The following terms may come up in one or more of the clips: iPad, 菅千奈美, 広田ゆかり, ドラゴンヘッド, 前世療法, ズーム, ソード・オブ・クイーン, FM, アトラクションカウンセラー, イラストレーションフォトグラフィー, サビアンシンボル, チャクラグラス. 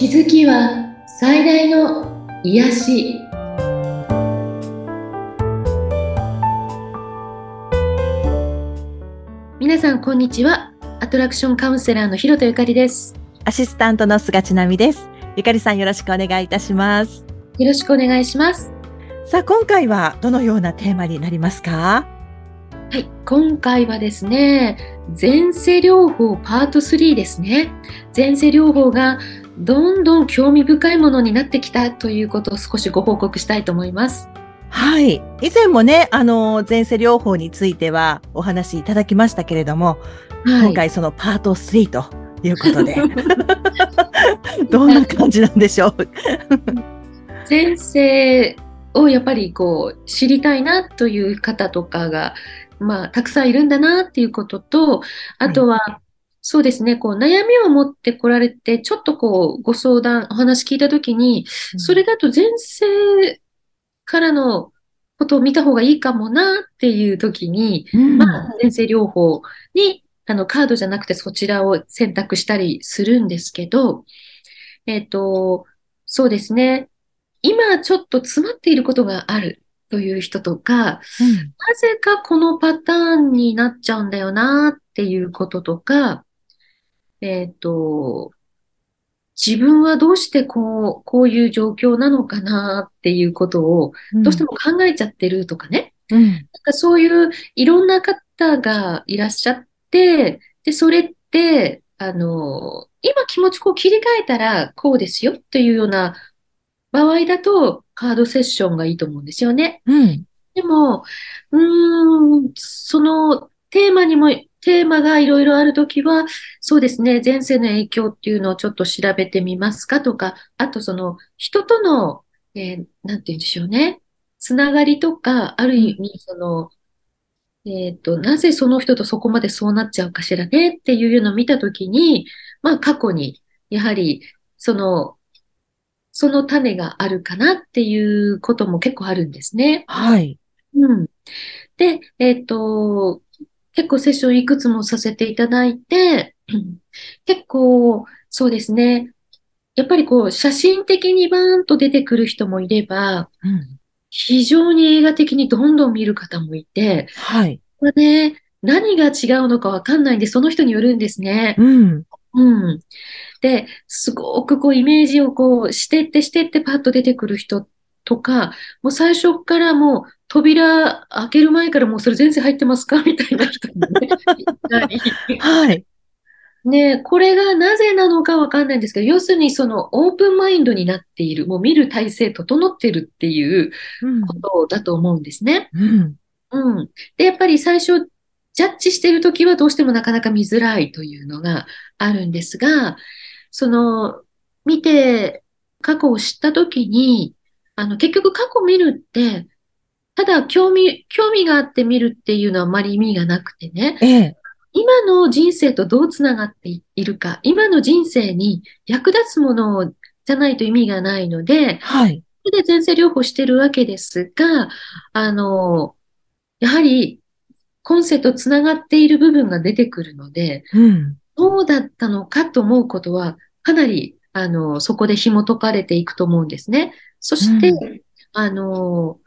気づきは最大の癒し。皆さんこんにちは。アトラクションカウンセラーの広田ゆかりです。アシスタントの菅千奈美です。ゆかりさん、よろしくお願いいたします。よろしくお願いします。さあ、今回はどのようなテーマになりますか？はい、今回はですね、前世療法パート3ですね。前世療法がどんどん興味深いものになってきたということを少しご報告したいと思います。はい、以前もね、前世療法についてはお話しいただきましたけれども、はい、今回そのパート3ということでどんな感じなんでしょう前世をやっぱりこう知りたいなという方とかが、たくさんいるんだなっていうことと、あとは、そうですね、こう悩みを持ってこられて、ちょっとこうご相談、お話聞いたときに、それだと前世からのことを見た方がいいかもなっていうときに、前世療法にカードじゃなくてそちらを選択したりするんですけど、そうですね、今ちょっと詰まっていることがあるという人とか、なぜかこのパターンになっちゃうんだよなっていうこととか、自分はどうしてこういう状況なのかなっていうことをどうしても考えちゃってるとかね、なんかそういういろんな方がいらっしゃって、でそれって今気持ちこう切り替えたらこうですよっていうような場合だとカードセッションがいいと思うんですよね。でも、そのテーマがいろいろあるときは、そうですね、前世の影響っていうのをちょっと調べてみますかとか、あとその人との、なんて言うんでしょうね、つながりとか、ある意味その、なぜその人とそこまでそうなっちゃうかしらねっていうのを見たときに、過去にやはりその種があるかなっていうことも結構あるんですね。はい。で、結構セッションいくつもさせていただいて、結構、そうですね。やっぱりこう、写真的にバーンと出てくる人もいれば、非常に映画的にどんどん見る方もいて、はい。これね、何が違うのかわかんないんで、その人によるんですね。で、すごくこうイメージをこうしてってパッと出てくる人とか、もう最初からもう扉開ける前からもうそれ全然入ってますかみたいな人もね。はい。ね、これがなぜなのかわかんないんですけど、要するにそのオープンマインドになっている、もう見る体制整ってるっていうことだと思うんですね。で、やっぱり最初、ジャッジしているときはどうしてもなかなか見づらいというのがあるんですが、その見て過去を知ったときに、結局過去見るってただ興味があって見るっていうのはあまり意味がなくてね、今の人生とどうつながっているか、今の人生に役立つものじゃないと意味がないので、はい、それで前世療法してるわけですが、やはり今世とつながっている部分が出てくるので、どうだったのかと思うことはかなりそこで紐解かれていくと思うんですね。そして、そ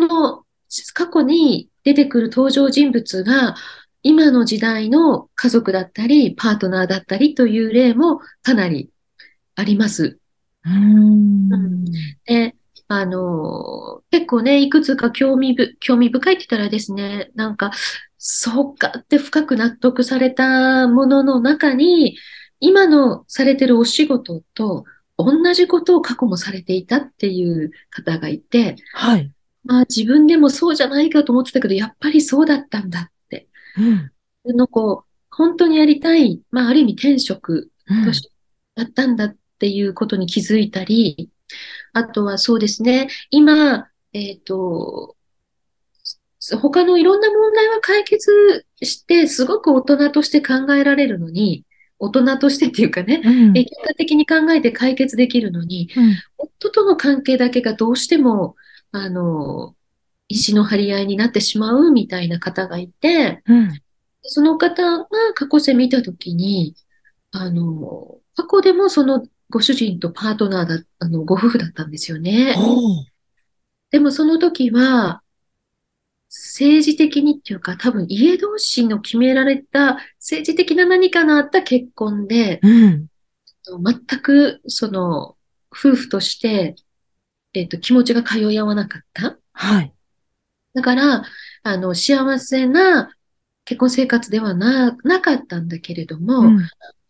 の過去に出てくる登場人物が今の時代の家族だったりパートナーだったりという例もかなりあります。で、結構ね、いくつか興味深いって言ったらですね、なんか、そうかって深く納得されたものの中に、今のされてるお仕事と同じことを過去もされていたっていう方がいて、はい。自分でもそうじゃないかと思ってたけど、やっぱりそうだったんだって。本当にやりたい、ある意味転職だったんだっていうことに気づいたり、あとはそうですね、今、他のいろんな問題は解決して、すごく大人として考えられるのに、大人としてっていうかね、結果的に考えて解決できるのに、夫との関係だけがどうしても、石の張り合いになってしまうみたいな方がいて、その方が過去世見たときに、過去でもそのご主人とパートナーだ、ご夫婦だったんですよね。でもその時は、政治的にっていうか、多分家同士の決められた政治的な何かのあった結婚で、うん、全くその夫婦として、気持ちが通い合わなかった。はい。だから、幸せな結婚生活ではなかったんだけれども、うん、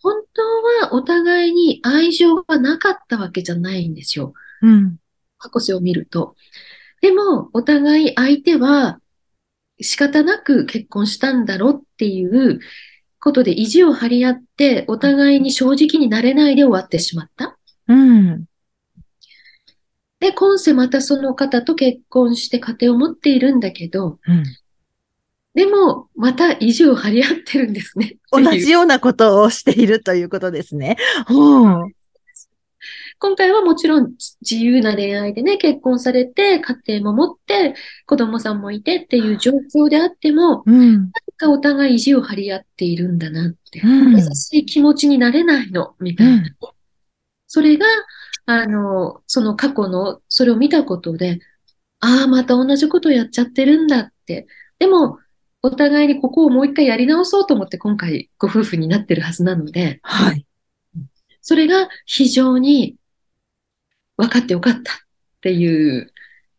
本当はお互いに愛情がなかったわけじゃないんですよ。うん。博士を見ると。でも、お互い相手は仕方なく結婚したんだろうっていうことで意地を張り合って、お互いに正直になれないで終わってしまった。うん。で、今世またその方と結婚して家庭を持っているんだけど、うん、でも、また意地を張り合ってるんですね。同じようなことをしているということですね。うん、今回はもちろん自由な恋愛でね、結婚されて、家庭も持って、子供さんもいてっていう状況であっても、うん、なんかお互い意地を張り合っているんだなって、うん、優しい気持ちになれないの、みたいな。うん、それが、その過去の、それを見たことで、ああ、また同じことやっちゃってるんだって。でも、お互いにここをもう一回やり直そうと思って今回ご夫婦になってるはずなので、はい。それが非常に分かってよかったっていう、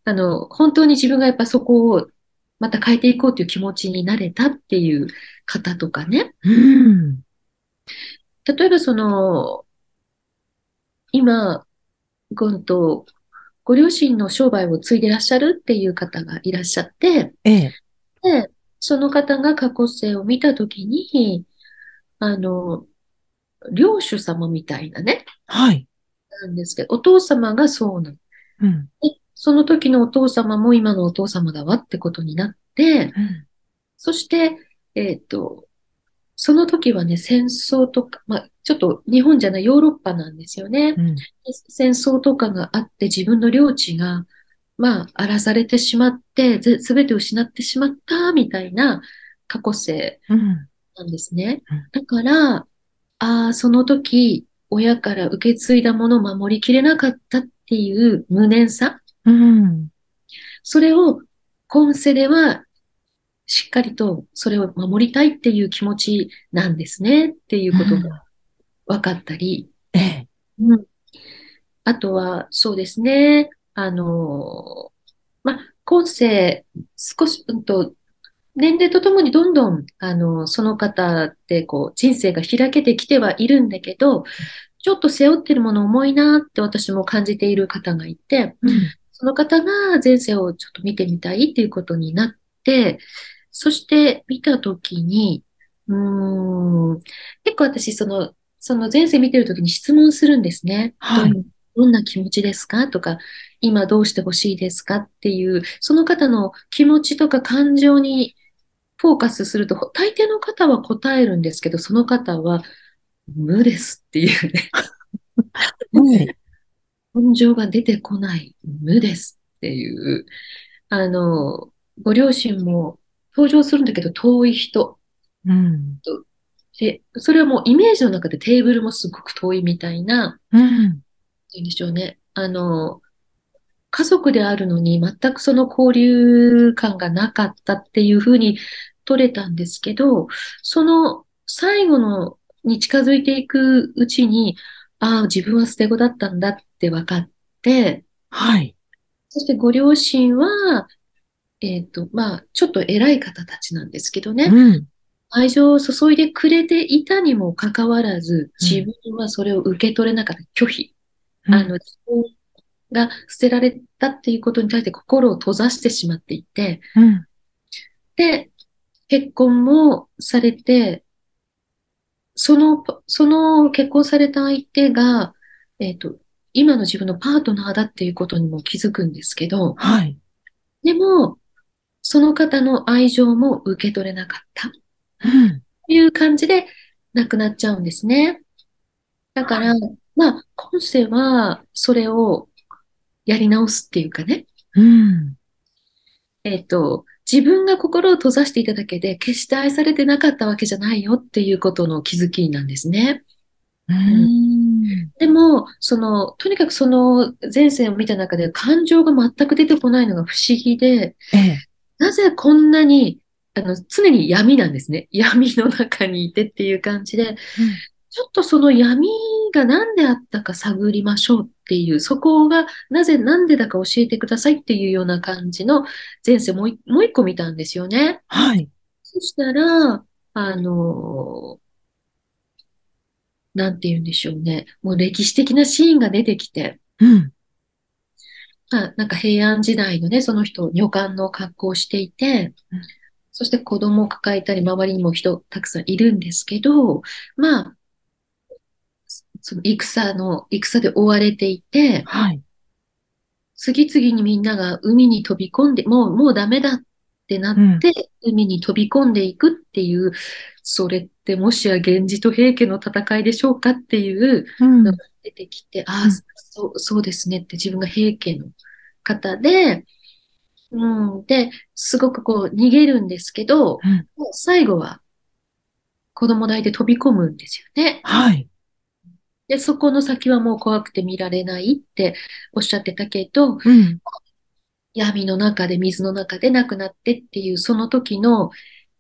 本当に自分がやっぱそこをまた変えていこうという気持ちになれたっていう方とかね。うん。例えばその、今、ご両親の商売を継いでいらっしゃるっていう方がいらっしゃって、ええ、で、その方が過去世を見たときに、領主様みたいなね。はい。なんですけど、お父様がそうなの。うん。その時のお父様も今のお父様だわってことになって、うん、そして、その時はね、戦争とか、まあ、ちょっと日本じゃないヨーロッパなんですよね。うん、戦争とかがあって自分の領地が、まあ、荒らされてしまって、全て失ってしまった、みたいな過去世なんですね。うんうん、だから、その時、親から受け継いだものを守りきれなかったっていう無念さ。うん、それを、今世では、しっかりとそれを守りたいっていう気持ちなんですねっていうことが分かったり、うんうん、あとはそうですね、今世少し、年齢とともにどんどんその方ってこう人生が開けてきてはいるんだけど、ちょっと背負ってるもの重いなって私も感じている方がいて、うん、その方が前世をちょっと見てみたいっていうことになって、そして見たときに、結構私その前世見てるときに質問するんですね。はい。どんな気持ちですかとか、今どうしてほしいですかっていう、その方の気持ちとか感情にフォーカスすると、大抵の方は答えるんですけど、その方は無ですっていうね。ね。感情が出てこない、無ですっていう。ご両親も登場するんだけど遠い人、うん、でそれはもうイメージの中でテーブルもすごく遠いみたいな、うん、いいんでしょうね。家族であるのに全くその交流感がなかったっていうふうに取れたんですけど、その最後のに近づいていくうちに、自分は捨て子だったんだって分かって、はい。そしてご両親はちょっと偉い方たちなんですけどね、うん、愛情を注いでくれていたにもかかわらず、自分はそれを受け取れなかった、拒否。うん、自分が捨てられたっていうことに対して心を閉ざしてしまっていて、うん、で、結婚もされて、その結婚された相手が、今の自分のパートナーだっていうことにも気づくんですけど、はい。でも、その方の愛情も受け取れなかった。うん。という感じで亡くなっちゃうんですね。だから、今世はそれをやり直すっていうかね。うん。自分が心を閉ざしていただけで、決して愛されてなかったわけじゃないよっていうことの気づきなんですね。うーん。でも、とにかくその前線を見た中で感情が全く出てこないのが不思議で、ええ、なぜこんなに、常に闇なんですね。闇の中にいてっていう感じで、うん、ちょっとその闇が何であったか探りましょうっていう、そこがなぜなんでだか教えてくださいっていうような感じの前世もう一個見たんですよね。はい。そしたら、なんて言うんでしょうね。もう歴史的なシーンが出てきて。うん。なんか平安時代のね、その人、女官の格好をしていて、うん、そして子供を抱えたり、周りにも人たくさんいるんですけど、まあ、その戦で追われていて、はい、次々にみんなが海に飛び込んで、もうダメだってなって、うん、海に飛び込んでいくっていう、それってもしや源氏と平家の戦いでしょうかっていうのが出てきて、うん、ああ、そうですねって自分が平家の方で、うん、で、すごくこう逃げるんですけど、うん、最後は子供抱いて飛び込むんですよね。はい。で、そこの先はもう怖くて見られないっておっしゃってたけど、うん、闇の中で水の中で亡くなってっていうその時の、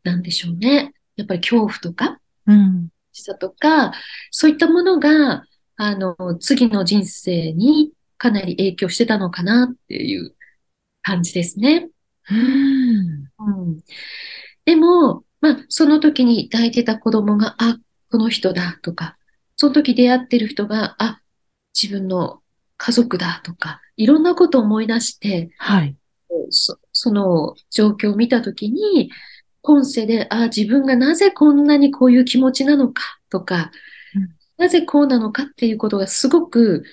なんでしょうね。やっぱり恐怖とか、うん。さとか、そういったものが、次の人生にかなり影響してたのかなっていう感じですね。うん。うん、でも、まあ、その時に抱いてた子供が、あ、この人だとか、その時出会ってる人が、あ、自分の家族だとか、いろんなことを思い出して、はい、その状況を見たときに、今世で、あ、自分がなぜこんなにこういう気持ちなのかとか、うん、なぜこうなのかっていうことがすごく、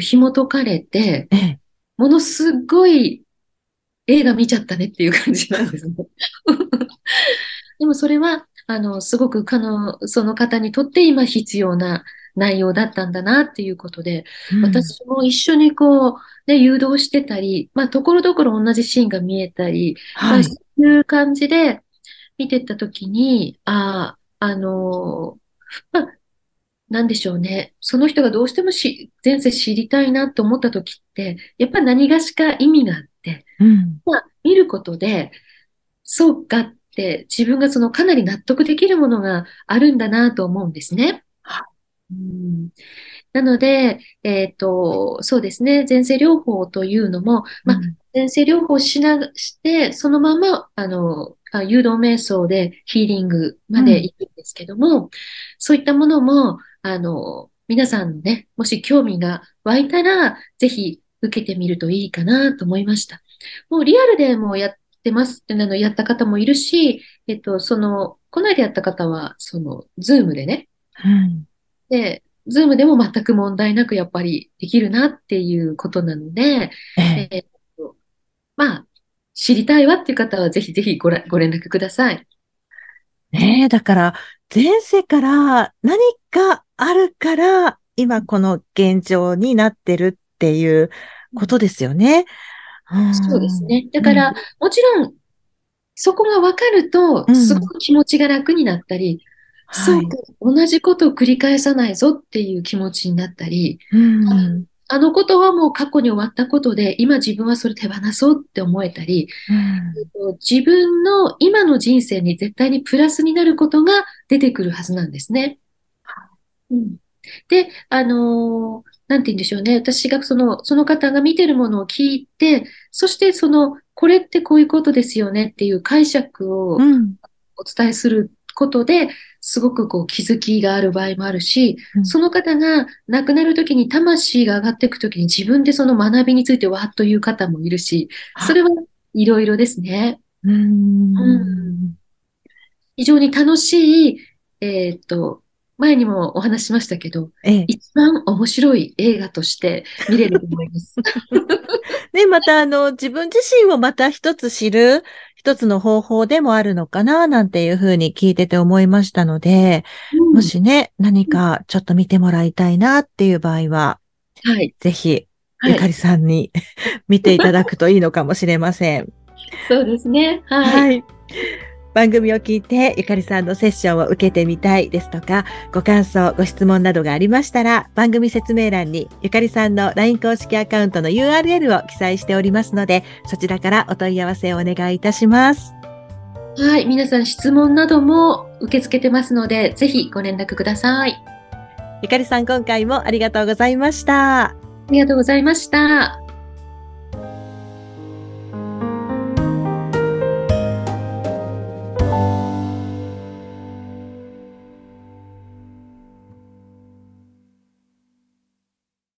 紐解かれて、ええ、ものすごい映画見ちゃったねっていう感じなんですね。でもそれは、すごくその方にとって今必要な内容だったんだなっていうことで、うん、私も一緒にこう、ね、誘導してたり、まあ、ところどころ同じシーンが見えたり、はい、まあ、そういう感じで見てったときに、まあ、なんでしょうね。その人がどうしても前世知りたいなと思ったときって、やっぱり何がしか意味があって、うん、まあ、見ることで、そうか、で自分がそのかなり納得できるものがあるんだなと思うんですね。うん、なので、そうですね、前世療法というのも、まあ、前世療法して、そのまま、誘導瞑想でヒーリングまで行くんですけども、うん、そういったものも、皆さんね、もし興味が湧いたら、ぜひ受けてみるといいかなと思いました。もうリアルでもやった方もいるし、この間やった方は、ズームでね、うん。で、ズームでも全く問題なくやっぱりできるなっていうことなので、まあ、知りたいわっていう方はぜひぜひご連絡ください。ねえ、だから、前世から何かあるから、今この現状になってるっていうことですよね。そうですね。だから、うん、もちろん、そこが分かると、すごく気持ちが楽になったり、うん、そうか、同じことを繰り返さないぞっていう気持ちになったり、うん、あのことはもう過去に終わったことで、今自分はそれ手放そうって思えたり、うん、自分の今の人生に絶対にプラスになることが出てくるはずなんですね。うん、で、なんて言うんでしょうね。私がその方が見てるものを聞いて、そしてこれってこういうことですよねっていう解釈をお伝えすることで、すごくこう気づきがある場合もあるし、うん、その方が亡くなるときに魂が上がっていくときに自分でその学びについてわーっと言う方もいるし、それはいろいろですね。うん。非常に楽しい、前にもお話しましたけど、ええ、一番面白い映画として見れると思います。ね、また自分自身をまた一つ知る一つの方法でもあるのかななんていうふうに聞いてて思いましたので、うん、もしね、何かちょっと見てもらいたいなっていう場合は、はい、ぜひ、はい、ゆかりさんに見ていただくといいのかもしれません。そうですね。はい。はい、番組を聞いてゆかりさんのセッションを受けてみたいですとか、ご感想ご質問などがありましたら、番組説明欄にゆかりさんの LINE 公式アカウントの URL を記載しておりますので、そちらからお問い合わせをお願いいたします。はい、皆さん質問なども受け付けてますので、ぜひご連絡ください。ゆかりさん、今回もありがとうございました。ありがとうございました。